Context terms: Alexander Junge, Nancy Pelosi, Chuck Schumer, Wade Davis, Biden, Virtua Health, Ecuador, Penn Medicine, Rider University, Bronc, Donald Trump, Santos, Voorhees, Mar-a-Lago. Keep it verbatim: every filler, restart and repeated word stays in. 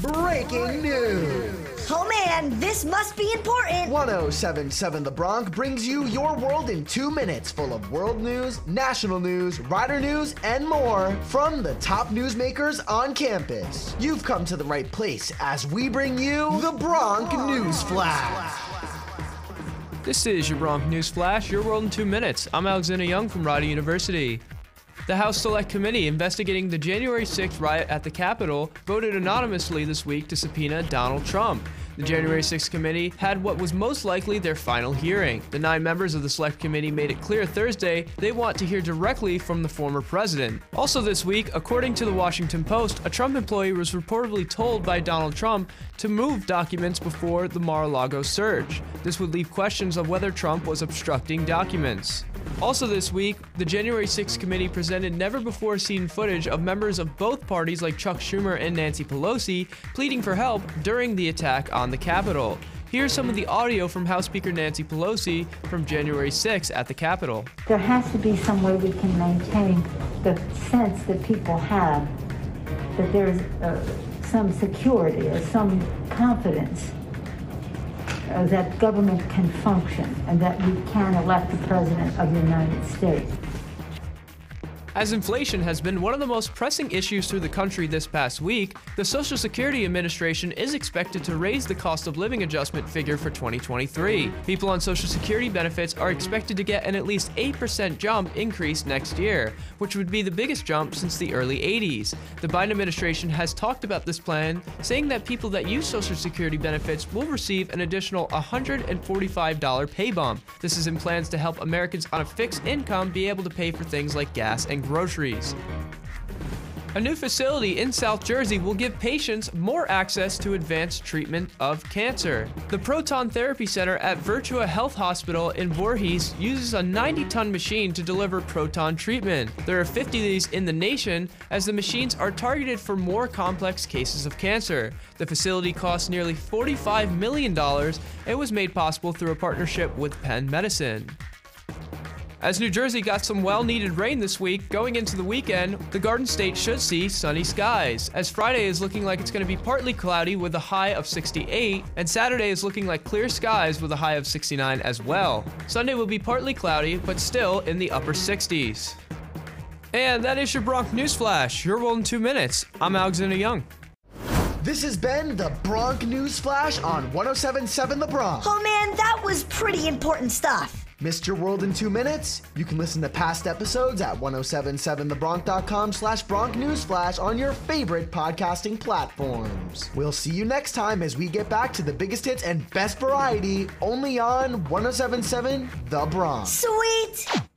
Breaking news! Oh man, this must be important! one oh seven seven The Bronc brings you your world in two minutes, full of world news, national news, rider news, and more from the top newsmakers on campus. You've come to the right place as we bring you the Bronc News Flash. This is your Bronc News Flash, your world in two minutes. I'm Alexander Junge from Rider University. The House Select Committee investigating the January sixth riot at the Capitol voted anonymously this week to subpoena Donald Trump. The January sixth committee had what was most likely their final hearing. The nine members of the Select Committee made it clear Thursday they want to hear directly from the former president. Also this week, according to the Washington Post, a Trump employee was reportedly told by Donald Trump to move documents before the Mar-a-Lago search. This would leave questions of whether Trump was obstructing documents. Also this week, the January sixth committee presented never-before-seen footage of members of both parties like Chuck Schumer and Nancy Pelosi pleading for help during the attack on the Capitol. Here's some of the audio from House Speaker Nancy Pelosi from January sixth at the Capitol. There has to be some way we can maintain the sense that people have that there's uh, some security or some confidence Uh, that government can function and that we can elect the President of the United States. As inflation has been one of the most pressing issues through the country this past week, the Social Security Administration is expected to raise the cost of living adjustment figure for twenty twenty-three. People on Social Security benefits are expected to get an at least eight percent jump increase next year, which would be the biggest jump since the early eighties. The Biden administration has talked about this plan, saying that people that use Social Security benefits will receive an additional one hundred forty-five dollar pay bump. This is in plans to help Americans on a fixed income be able to pay for things like gas and groceries. A new facility in South Jersey will give patients more access to advanced treatment of cancer. The Proton Therapy Center at Virtua Health Hospital in Voorhees uses a ninety ton machine to deliver proton treatment. There are fifty of these in the nation, as the machines are targeted for more complex cases of cancer. The facility costs nearly forty-five million dollars and was made possible through a partnership with Penn Medicine. As New Jersey got some well-needed rain this week, going into the weekend, the Garden State should see sunny skies, as Friday is looking like it's going to be partly cloudy with a high of sixty-eight, and Saturday is looking like clear skies with a high of sixty-nine as well. Sunday will be partly cloudy, but still in the upper sixties. And that is your Bronc News Flash, your world in two minutes. I'm Alexander Junge. This has been the Bronc News Flash on one oh seven seven The Bronc. Oh man, that was pretty important stuff. Missed your world in two minutes? You can listen to past episodes at ten seventy-seven the bronc dot com slash bronc news flash on your favorite podcasting platforms. We'll see you next time as we get back to the biggest hits and best variety only on ten seventy-seven The Bronc. Sweet!